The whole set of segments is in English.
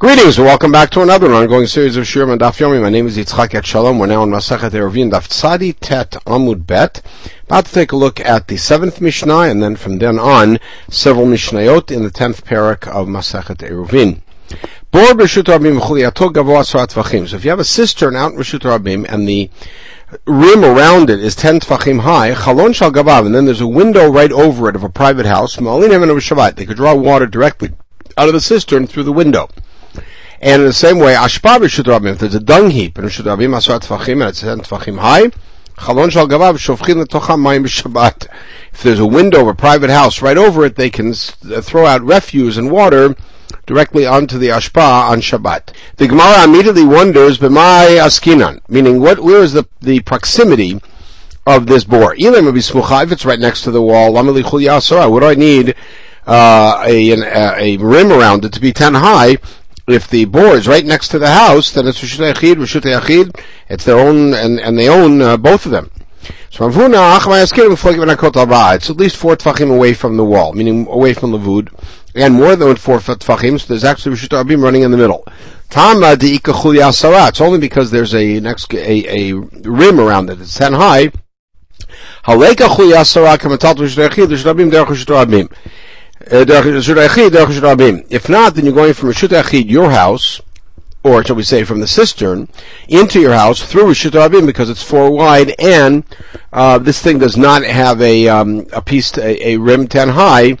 Greetings and welcome back to another ongoing series of Shiurim and Daf Yomi. My name is Yitzchak Etshalom. We're now in Masechet Eruvin, Daf Tzadi Tet Amud Bet. About to take a look at the 7th Mishnah, and then from then on, several Mishnayot in the 10th parak of Masechet Eruvin. Bor Reshut Rabim Chuliato Gavo Asarah Tefachim. So if you have a cistern out in Reshut Rabim and the rim around it is 10 Tefachim high, Khalon Shel Gabav, and then there's a window right over it of a private house, Memalin Hemen Shabbat. They could draw water directly out of the cistern through the window. And in the same way, Ashba Reshut Rabim, if there's a dung heap in Reshut Rabim, Asrat Tefachim, and it's 10 Tefachim high, Khalon Shel Gabav, Shofchin Letocham Mayim Shabbat. If there's a window of a private house right over it, they can throw out refuse and water directly onto the Ashpah on Shabbat. The Gemara immediately wonders, B'Mai Askinan, meaning where is the proximity of this bore? Ilimah B'Smucha, if it's right next to the wall, Lamah Li Chul Ya'asor, what do I need a rim around it to be 10 high? If the bore is right next to the house, then it's Reshut HaYachid, it's their own, and they own both of them. So it's at least 4 Tefachim away from the wall, meaning away from the Levud, and more than 4 Tefachim, so there's actually Reshut HaRabim running in the middle. It's only because there's a rim around it, it's 10 high. If not, then you're going from Reshut HaYachid, your house, or shall we say from the cistern, into your house through Reshut HaRabim, because it's 4 wide, and this thing does not have a rim 10 high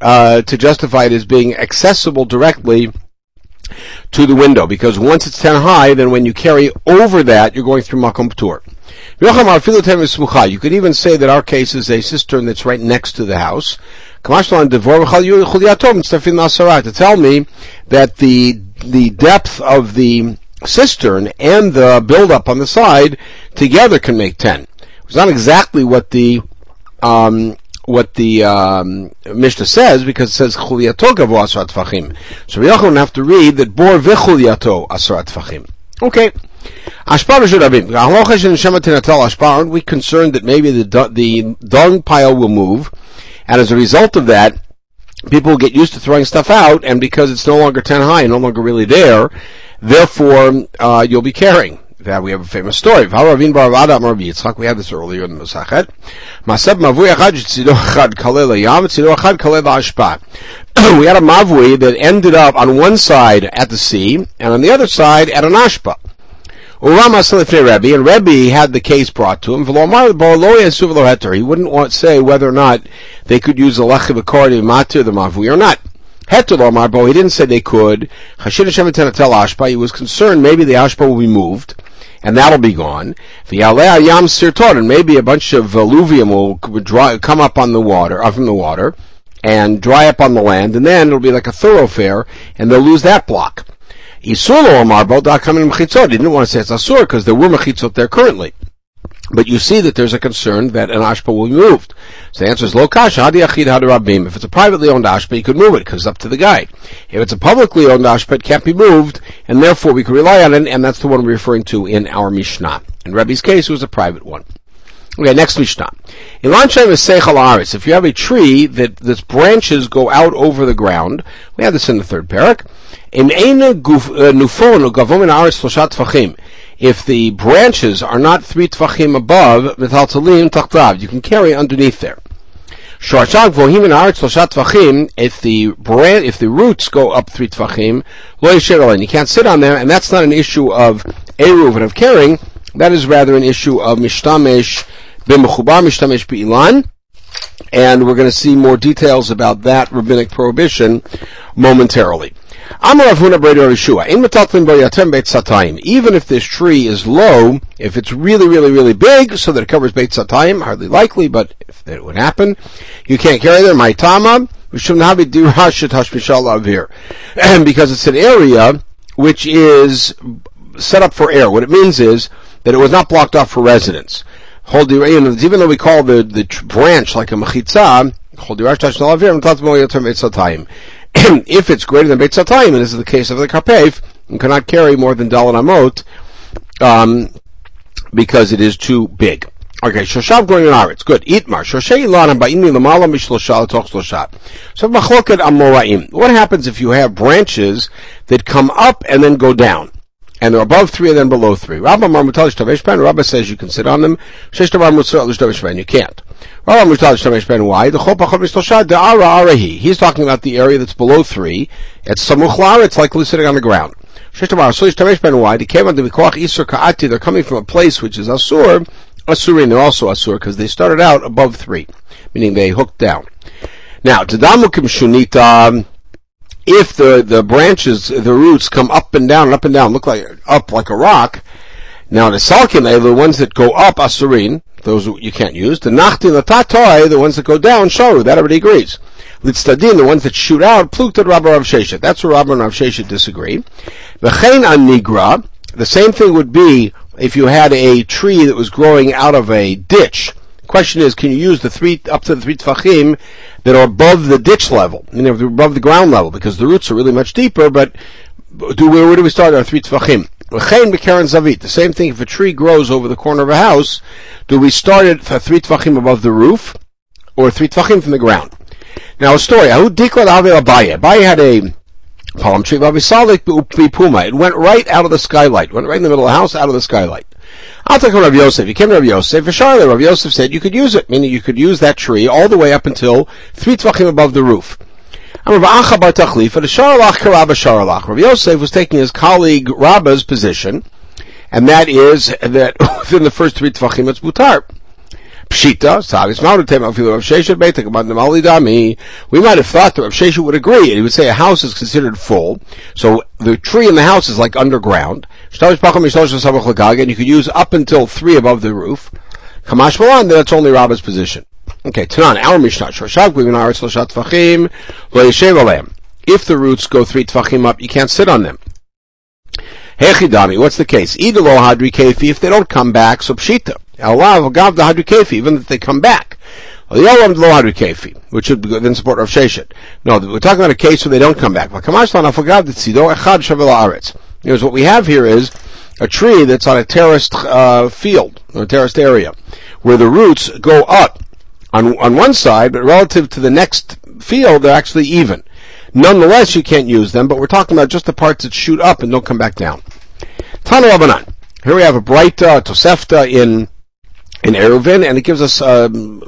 to justify it as being accessible directly to the window, because once it's 10 high, then when you carry over that, you're going through Makom Patur. You could even say that our case is a cistern that's right next to the house. To tell me that the depth of the cistern and the buildup on the side together can make 10. It's not exactly what the Mishnah says, because it says Chuliato Gavo Asrat Tefachim. So we don't have to read that Bor V'Chuliato Asrat Tefachim. Okay. Ashpar Shel Rabim. Aren't we concerned that maybe the dung pile will move, and as a result of that, people get used to throwing stuff out, and because it's no longer 10 high and no longer really there, therefore you'll be carrying. That we have a famous story. We had this earlier in the Masechet. We had a mavui that ended up on one side at the sea, and on the other side at an ashpa. Rama Rebbe, and Rebbe had the case brought to him. He wouldn't want to say whether or not they could use the lachiv according to the mavui or not. He didn't say they could. He was concerned maybe the ashpa will be moved, and that'll be gone. And maybe a bunch of alluvium will come up on the water, from the water, and dry up on the land, and then it'll be like a thoroughfare, and they'll lose that block. Isur lo amar bo da'kam in Mechitzot. He didn't want to say it's asur, because there were Mechitzot there currently. But you see that there's a concern that an ashpa will be moved. So the answer is, lo kasha, hadi yachid, hadi rabim. If it's a privately owned ashpa, you could move it, because it's up to the guy. If it's a publicly owned ashpa, it can't be moved, and therefore we can rely on it, and that's the one we're referring to in our Mishnah. In Rebbe's case, it was a private one. Okay, next Mishnah. Ilan, if you have a tree that its branches go out over the ground, we have this in the 3rd parak. If the branches are not 3 Tefachim above, you can carry underneath there. If the roots go up 3 Tefachim, you can't sit on them, and that's not an issue of Eruv and of carrying. That is rather an issue of Mishtamesh B'Mechubar, Mishtamesh B'ilan, and we're going to see more details about that rabbinic prohibition momentarily. Even if this tree is low, if it's really, really, really big, so that it covers Beit Satayim, hardly likely, but if it would happen, you can't carry there. Because it's an area which is set up for air. What it means is that it was not blocked off for residents. Even though we call the branch like a mechitzah, if it's greater than Beit Satayim, and this is the case of the Karpef, you cannot carry more than Dalan Amot, because it is too big. Okay, Shoshav going in Aretz. Good. Itmar. Shoshei Ilan Ba'ini Lamala Mishlosha Toch Slosha. So Machloket Amoraim. What happens if you have branches that come up and then go down? And they're above three and then below three. Rabbah mutalish tavish ben. Rabbah says you can sit on them. Shesh mutalish tavish ben. You can't. Rabbah mutalish tavish ben. Why? The chol pachot mishlosha de'ara arahi. He's talking about the area that's below three. At samuch la'aretz. It's like sitting on the ground. Shesh tavish ben. Why? They came on the mikoach isur ka'ati. They're coming from a place which is asur. Asurin. They're also asur because they started out above three, meaning they hooked down. Now tadamukim shunita. If the branches, the roots come up and down, look like, up like a rock. Now the salkim, the ones that go up, asurin, those you can't use. The nachtin, the tatoi, the ones that go down, sharu, that everybody agrees. Litzdadin, the ones that shoot out, plukta Rabbah Rav Sheshet. That's where Rabbah and Rav Sheshet disagree. V'chein anigra, the same thing would be if you had a tree that was growing out of a ditch. Question is, can you use the three, up to the three tefachim that are above the ditch level? You know, above the ground level, because the roots are really much deeper, but where do we start our three tefachim? The same thing, if a tree grows over the corner of a house, do we start it for three tefachim above the roof, or three tefachim from the ground? Now a story, Abaye had a palm tree, it went right out of the skylight, went right in the middle of the house, out of the skylight. I'll take Rav Yosef. He came to Rav Yosef. V'sharle, Rav Yosef said you could use it, meaning you could use that tree all the way up until three tvachim above the roof. Rav Yosef was taking his colleague Rabbah's position, and that is that within the first three tvachim it's mutar. Pshita, we might have thought that Rav Sheshet would agree, and he would say a house is considered full, so the tree in the house is like underground, and you could use up until three above the roof. Kamash Malan, that's only Rabbah's position. Okay, Tanan, our Mishnah. If the roots go three tfachim up, you can't sit on them. Hechidami, what's the case? Idolo hadri kefi, if they don't come back, so pshita. Allah gav the hadri kefi, even if they come back. Yolam lo hadri kefi, which would then support Rav Sheshet. No, we're talking about a case where they don't come back. Here's what we have here is a tree that's on a terraced field, or a terraced area, where the roots go up on one side, but relative to the next field, they're actually even. Nonetheless, you can't use them, but we're talking about just the parts that shoot up and don't come back down. Tanu Abanan. Here we have a Breita, a Tosefta in Eruvin, and it gives us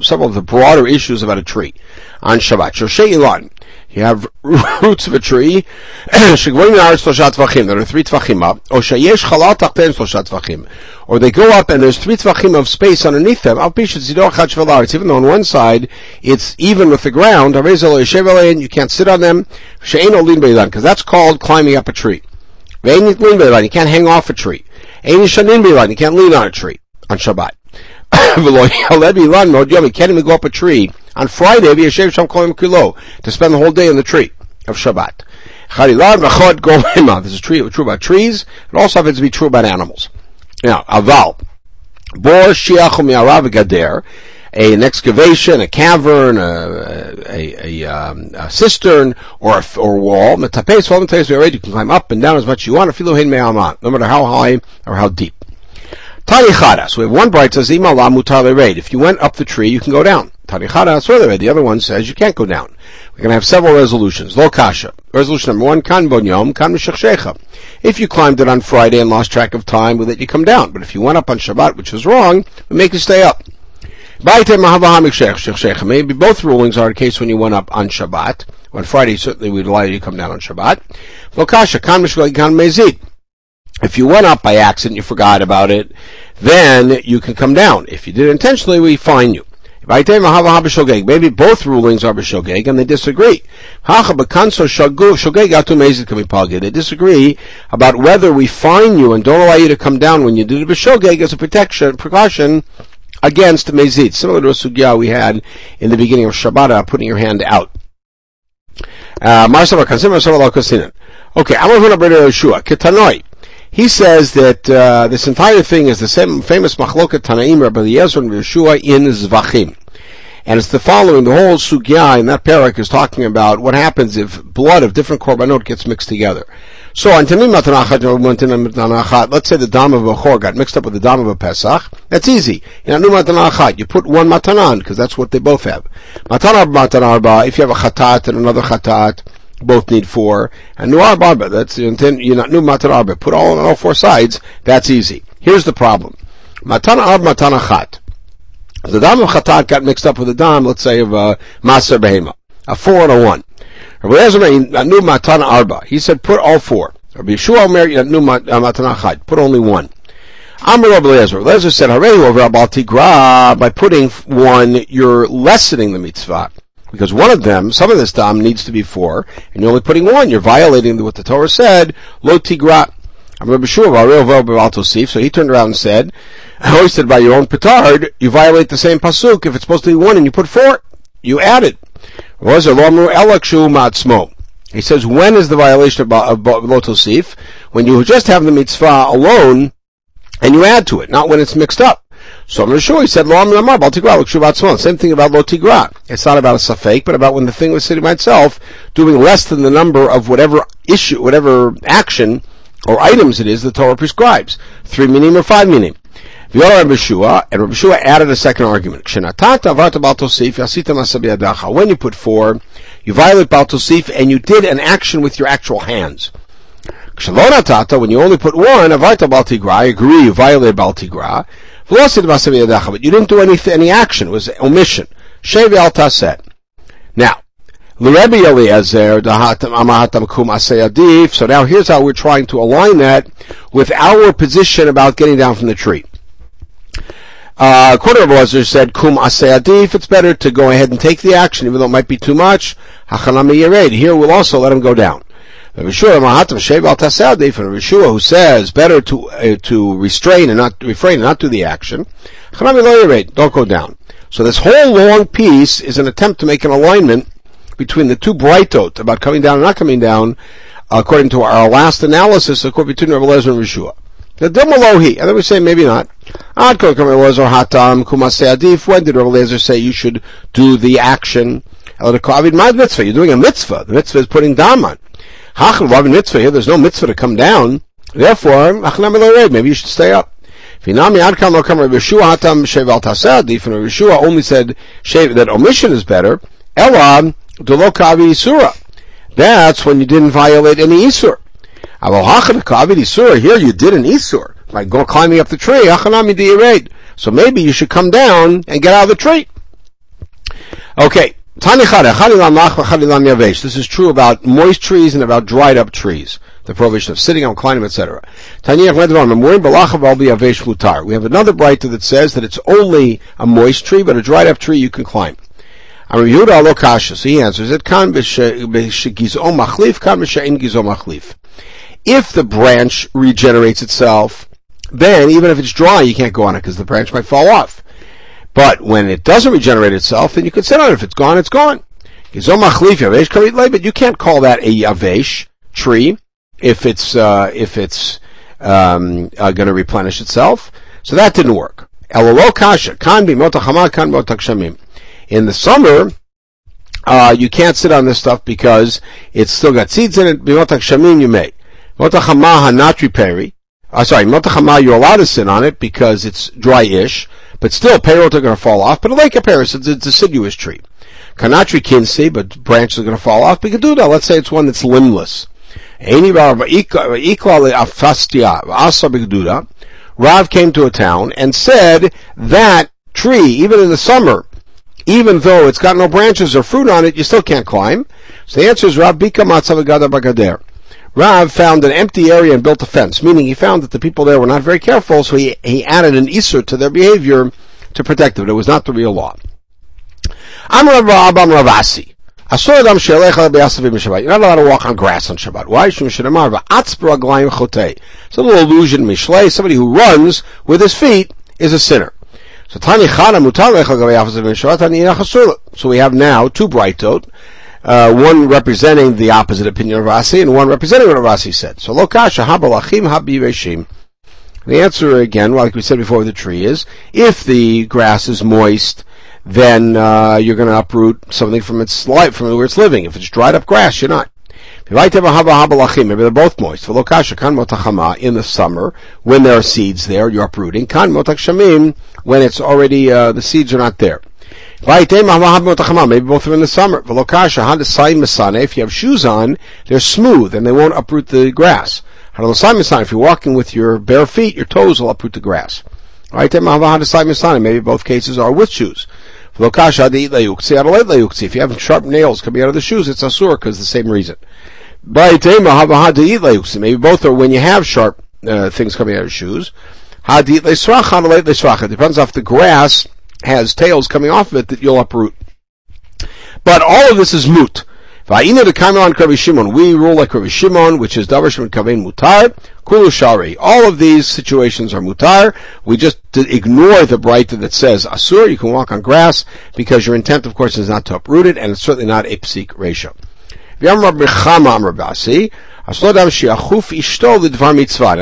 several of the broader issues about a tree. On Shabbat, Shoshei Ilan. You have roots of a tree, there are three tvachim up, or they go up and there's three tvachim of space underneath them, even though on one side it's even with the ground, you can't sit on them, because that's called climbing up a tree. You can't hang off a tree. You can't lean on a tree on Shabbat. You can't even go up a tree on Friday to spend the whole day on the tree of Shabbat. This is true about trees. It also happens to be true about animals. Now, aval, bor shiachum yarav gader, an excavation, a cavern, a cistern, or wall. You can climb up and down as much as you want. No matter how high or how deep. Tarichada. So we have one bright says, if you went up the tree, you can go down. Tarichada. The other one says you can't go down. We're going to have several resolutions. Lokasha. Resolution number one, kan bonyom, kan mishachshecha. If you climbed it on Friday and lost track of time with it, you come down. But if you went up on Shabbat, which is wrong, we make you stay up. Maybe both rulings are in case when you went up on Shabbat. On Friday, certainly we'd allow you to come down on Shabbat. Lokasha, kan mishachshecha, kan mezid. If you went up by accident, you forgot about it, then you can come down. If you did it intentionally, we fine you. Maybe both rulings are b'shogeg, and they disagree. They disagree about whether we fine you and don't allow you to come down when you do the b'shogeg as a precaution against mezid. Similar to a sugya we had in the beginning of Shabbat, putting your hand out. Okay, I'm going to bring Yeshua. Ketanoi. He says that this entire thing is the same famous machloket Tanaim Rabbi Eliezer and Yeshua in Zvachim. And it's the following, the whole sugya in that parak is talking about what happens if blood of different korbanot gets mixed together. So on Tamim, let's say the dam of a chor got mixed up with the dam of a Pesach. That's easy. You put one matanan because that's what they both have. If you have a chatat and another chatat, both need four. And nuar barba, that's the intent. You not new matan arba. Put all on all four sides. That's easy. Here's the problem. Matan arba, matan achat. If the dam of chatat got mixed up with the dam, let's say of maser behema, a 4 and a 1. Rabbi Ezra Yatnu Matan Arba. He said, put all four. Rabbi Yeshua Omer Yatnu Matan Achad. Put only one. Amar Rabbi Ezra. Rabbi Ezra said, Harehu over Abal Tigra. By putting one, you're lessening the mitzvah. Because one of them, some of this dam needs to be 4, and you're only putting one. You're violating what the Torah said. Lo Tigra. Rabbi Yeshua Harehu over Abal Tosif. So he turned around and said, hoisted by your own petard, you violate the same pasuk. If it's supposed to be 1 and you put 4, you add it. He says, when is the violation of Lo Tosif? When you just have the mitzvah alone, and you add to it, not when it's mixed up. So I'm sure he said, same thing about Lo Tigra. It's not about a safek, but about when the thing was sitting by itself, doing less than the number of whatever issue, whatever action, or items it is the Torah prescribes. 3 minim or 5 minim. And Rabbi Yeshua added a second argument. When you put 4, you violate Bal Tosif, and you did an action with your actual hands. When you only put 1, I agree, you violated Bal Tigra. But you didn't do any action, it was omission. Now, so now here's how we're trying to align that with our position about getting down from the tree. According to Rabbi Elazar said, Kum asay adif, it's better to go ahead and take the action, even though it might be too much. Hachanami yered. Here we'll also let him go down. Rabbi Yeshua Mahatam Shev al tasay adif, and Rabbi Yeshua who says better to restrain and not refrain and not do the action. Hachanami lo yered, don't go down. So this whole long piece is an attempt to make an alignment between the two brightot about coming down and not coming down, according to our last analysis, according to Rabbi Elazar and Rabbi Yeshua. The Dimalohi, and then we say maybe not. When did Rabbi Elazar say you should do the action? You're doing a mitzvah. The mitzvah is putting dam on. Here there's no mitzvah to come down. Therefore, maybe you should stay up. And Rabbi Yeshua only said that omission is better. That's when you didn't violate any isur. Here you did an isur, like go climbing up the tree. So maybe you should come down and get out of the tree. Okay. This is true about moist trees and about dried up trees. The prohibition of sitting on, climbing, etc. We have another brayta that says that it's only a moist tree, but a dried up tree you can climb. So he answers it, if the branch regenerates itself, then even if it's dry, you can't go on it because the branch might fall off. But when it doesn't regenerate itself, then you can sit on it. If it's gone, it's gone. But you can't call that a yavesh tree if it's going to replenish itself. So that didn't work. In the summer, you can't sit on this stuff because it's still got seeds in it. B'motak shamim you may. Motach hamah hanatri peri. Motach hamah you're allowed to sit on it because it's dry-ish, but still, peyrot are going to fall off. But like a peris, it's a deciduous tree. Kanatri kinsi, but branches are going to fall off. B'kaduda, let's say it's one that's limbless. Rav came to a town and said that tree, even in the summer, even though it's got no branches or fruit on it, you still can't climb. So the answer is Rav Bika Matzav Gada Bagader. Rav found an empty area and built a fence, meaning he found that the people there were not very careful, so he added an isur to their behavior to protect them. It was not the real law. Am Rav Abam Ravasi. Asor Adam She'elecha B'Yasavim Shabbat. You're not allowed to walk on grass on Shabbat. Why? Shum Shemar V'Atz B'Raglayim Chotei. It's a little allusion, Mishlei. Somebody who runs with his feet is a sinner. So we have now two brightot, one representing the opposite opinion of Rasi and one representing what Rasi said. So lokasha habalachim habiveshim. The answer again, like we said before, with the tree is if the grass is moist, then you're going to uproot something from its life, from where it's living. If it's dried up grass, you're not. Maybe they're both moist. In the summer, when there are seeds there, you're uprooting. When it's already, the seeds are not there. Maybe both are in the summer. If you have shoes on, they're smooth and they won't uproot the grass. If you're walking with your bare feet, your toes will uproot the grass. Maybe both cases are with shoes. If you have sharp nails coming out of the shoes, it's asur, because the same reason. Maybe both are when you have sharp things coming out of shoes. It depends if the grass has tails coming off of it that you'll uproot. But all of this is mut. We rule like Rabbi Shimon, which is davar shemin kaven mutar, kulu shari. All of these situations are mutar. We just ignore the brayta that says asur, you can walk on grass, because your intent, of course, is not to uproot it, and it's certainly not a psik ratio. Now,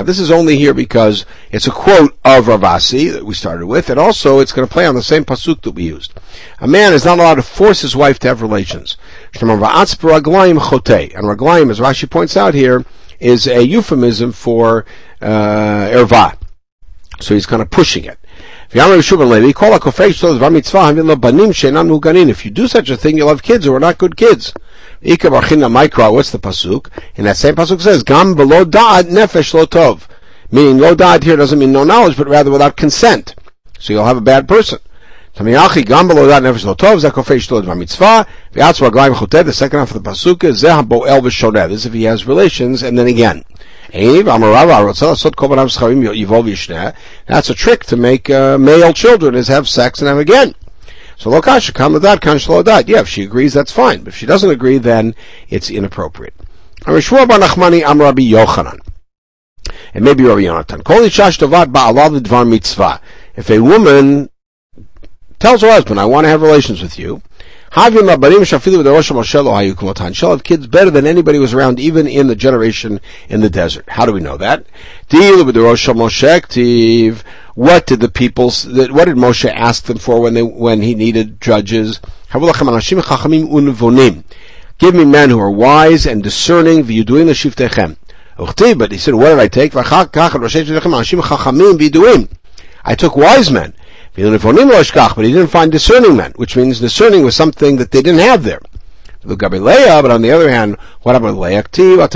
this is only here because it's a quote of Ravasi that we started with, and also it's going to play on the same pasuk that we used. A man is not allowed to force his wife to have relations. And raglaim, as Rashi points out here, is a euphemism for erva. So he's kind of pushing it. If you do such a thing, you'll have kids who are not good kids. What's the pasuk? And that same pasuk says, "Gam v'lo da'at nefesh lo tov," meaning lo da'at here doesn't mean no knowledge, but rather without consent. So you'll have a bad person. The second half of the pasuk is "Zeh bo'el v'shoneh." This is if he has relations, and then again. That's a trick to make male children, is have sex and have again. So lokasha kam l'dat kan shlo l'dat. Yeah, if she agrees, that's fine. But if she doesn't agree, then it's inappropriate. And maybe Rabbi Yonatan. If a woman tells her husband, "I want to have relations with you," she'll have kids better than anybody who was around, even in the generation in the desert. How do we know that? What did Moshe ask them for when he needed judges? Give me men who are wise and discerning. But he said, what did I take? I took wise men. But he didn't find discerning men, which means discerning was something that they didn't have there. But on the other hand, what happened with Leah?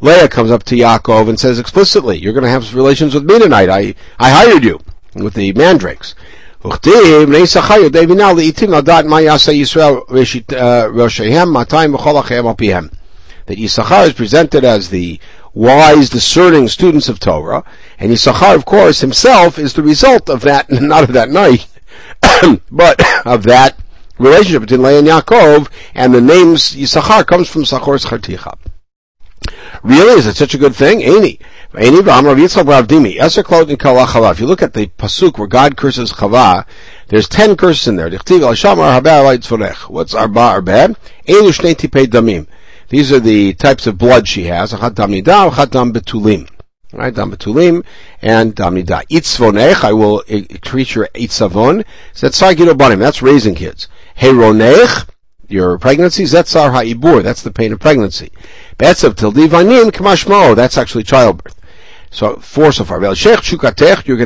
Leah comes up to Yaakov and says explicitly, "You're going to have relations with me tonight. I hired you with the mandrakes." That Yisachar is presented as the wise, discerning students of Torah, and Yisachar, of course, himself is the result of that, not of that night, but of that relationship between Leah and Yaakov, and the name Yisachar comes from Sachor's Charticha. Really, is it such a good thing? Aini. If you look at the pasuk where God curses Chava, there's 10 curses in there. What's arba? These are the types of blood she has. Right? Dam betulim and dam nida. Itzvonech, I will treat your itzavon. Zetzar gidobanim, that's raising kids. Heronech, your pregnancy. Zetzar ha'ibur, that's the pain of pregnancy. Betzav tildivanim kamashmo, that's actually childbirth. So, four so far. You're going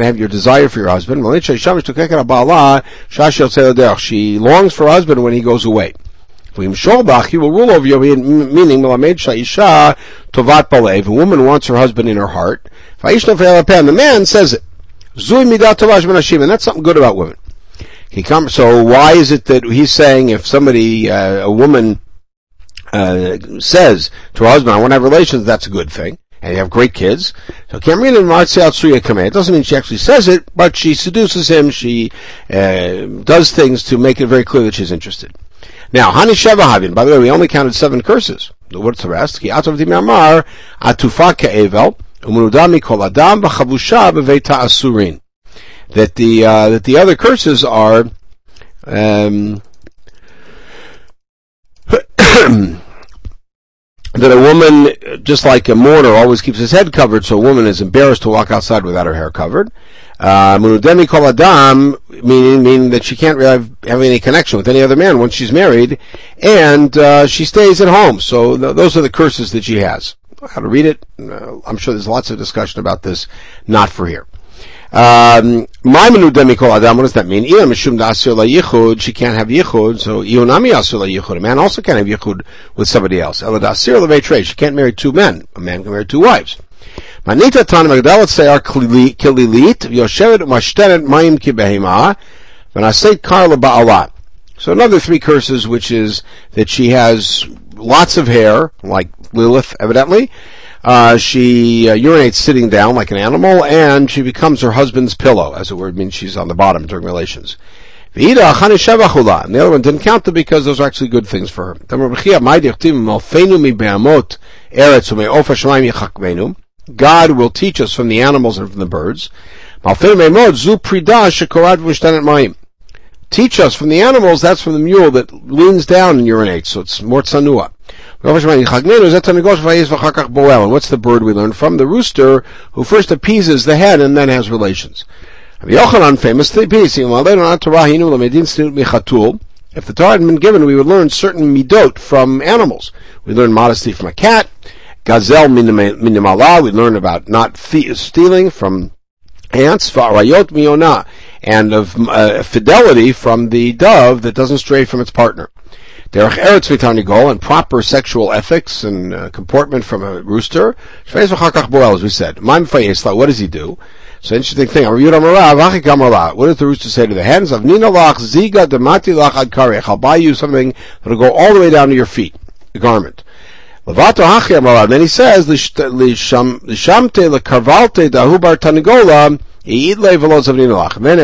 to have your desire for your husband. She longs for her husband when he goes away. He will rule over you, meaning, if a woman wants her husband in her heart, the man says it. And that's something good about women. So why is it that he's saying if somebody, a woman, says to her husband, "I want to have relations," that's a good thing, and you have great kids. So it doesn't mean she actually says it, but she seduces him, she does things to make it very clear that she's interested. Now, by the way, we only counted 7 curses. What's the rest? That the other curses are that a woman, just like a mourner, always keeps his head covered, so a woman is embarrassed to walk outside without her hair covered. Munudemi kol adam, meaning that she can't really have any connection with any other man once she's married, and she stays at home. So those are the curses that she has. How to read it? I'm sure there's lots of discussion about this. Not for here. My menudemi kol adam. What does that mean? Ila mishum da'asir la yichud. She can't have yichud. So ionami asir la yichud. A man also can't have yichud with somebody else. Ela da'asir la veitrei. She can't marry two men. A man can marry two wives. Manita tanam agdalat se'ar kililit yoshevet u'mashteret mayim ki behema v'naseit kar leba'ala. So another three curses, which is that she has lots of hair, like Lilith, evidently. She urinates sitting down like an animal, and she becomes her husband's pillow, as it were. It means she's on the bottom during relations. And the other one didn't count them because those are actually good things for her. God will teach us from the animals and from the birds. Teach us from the animals, that's from the mule that leans down and urinates, so it's more tsanua. And what's the bird we learn from? The rooster, who first appeases the head and then has relations. If the Torah had been given, we would learn certain midot from animals. We learn modesty from a cat, gazelle minimala, we learn about not stealing from ants, va'arayot miyona, and of fidelity from the dove that doesn't stray from its partner. Derech eretz v'tarnigol, and proper sexual ethics and comportment from a rooster. Shveiz v'chakach boel, as we said. Maim fayesla, what does he do? It's an interesting thing. What does the rooster say to the hens? Avnina lach ziga demati lach ad karech. I'll buy you something that'll go all the way down to your feet, the garment. Then he says, then at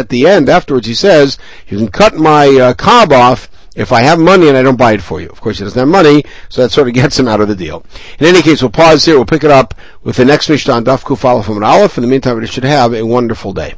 the end, afterwards, he says, you can cut my cob off if I have money and I don't buy it for you. Of course, he doesn't have money, so that sort of gets him out of the deal. In any case, we'll pause here. We'll pick it up with the next Mishnah on Daf Kufal from an Aleph. In the meantime, we should have a wonderful day.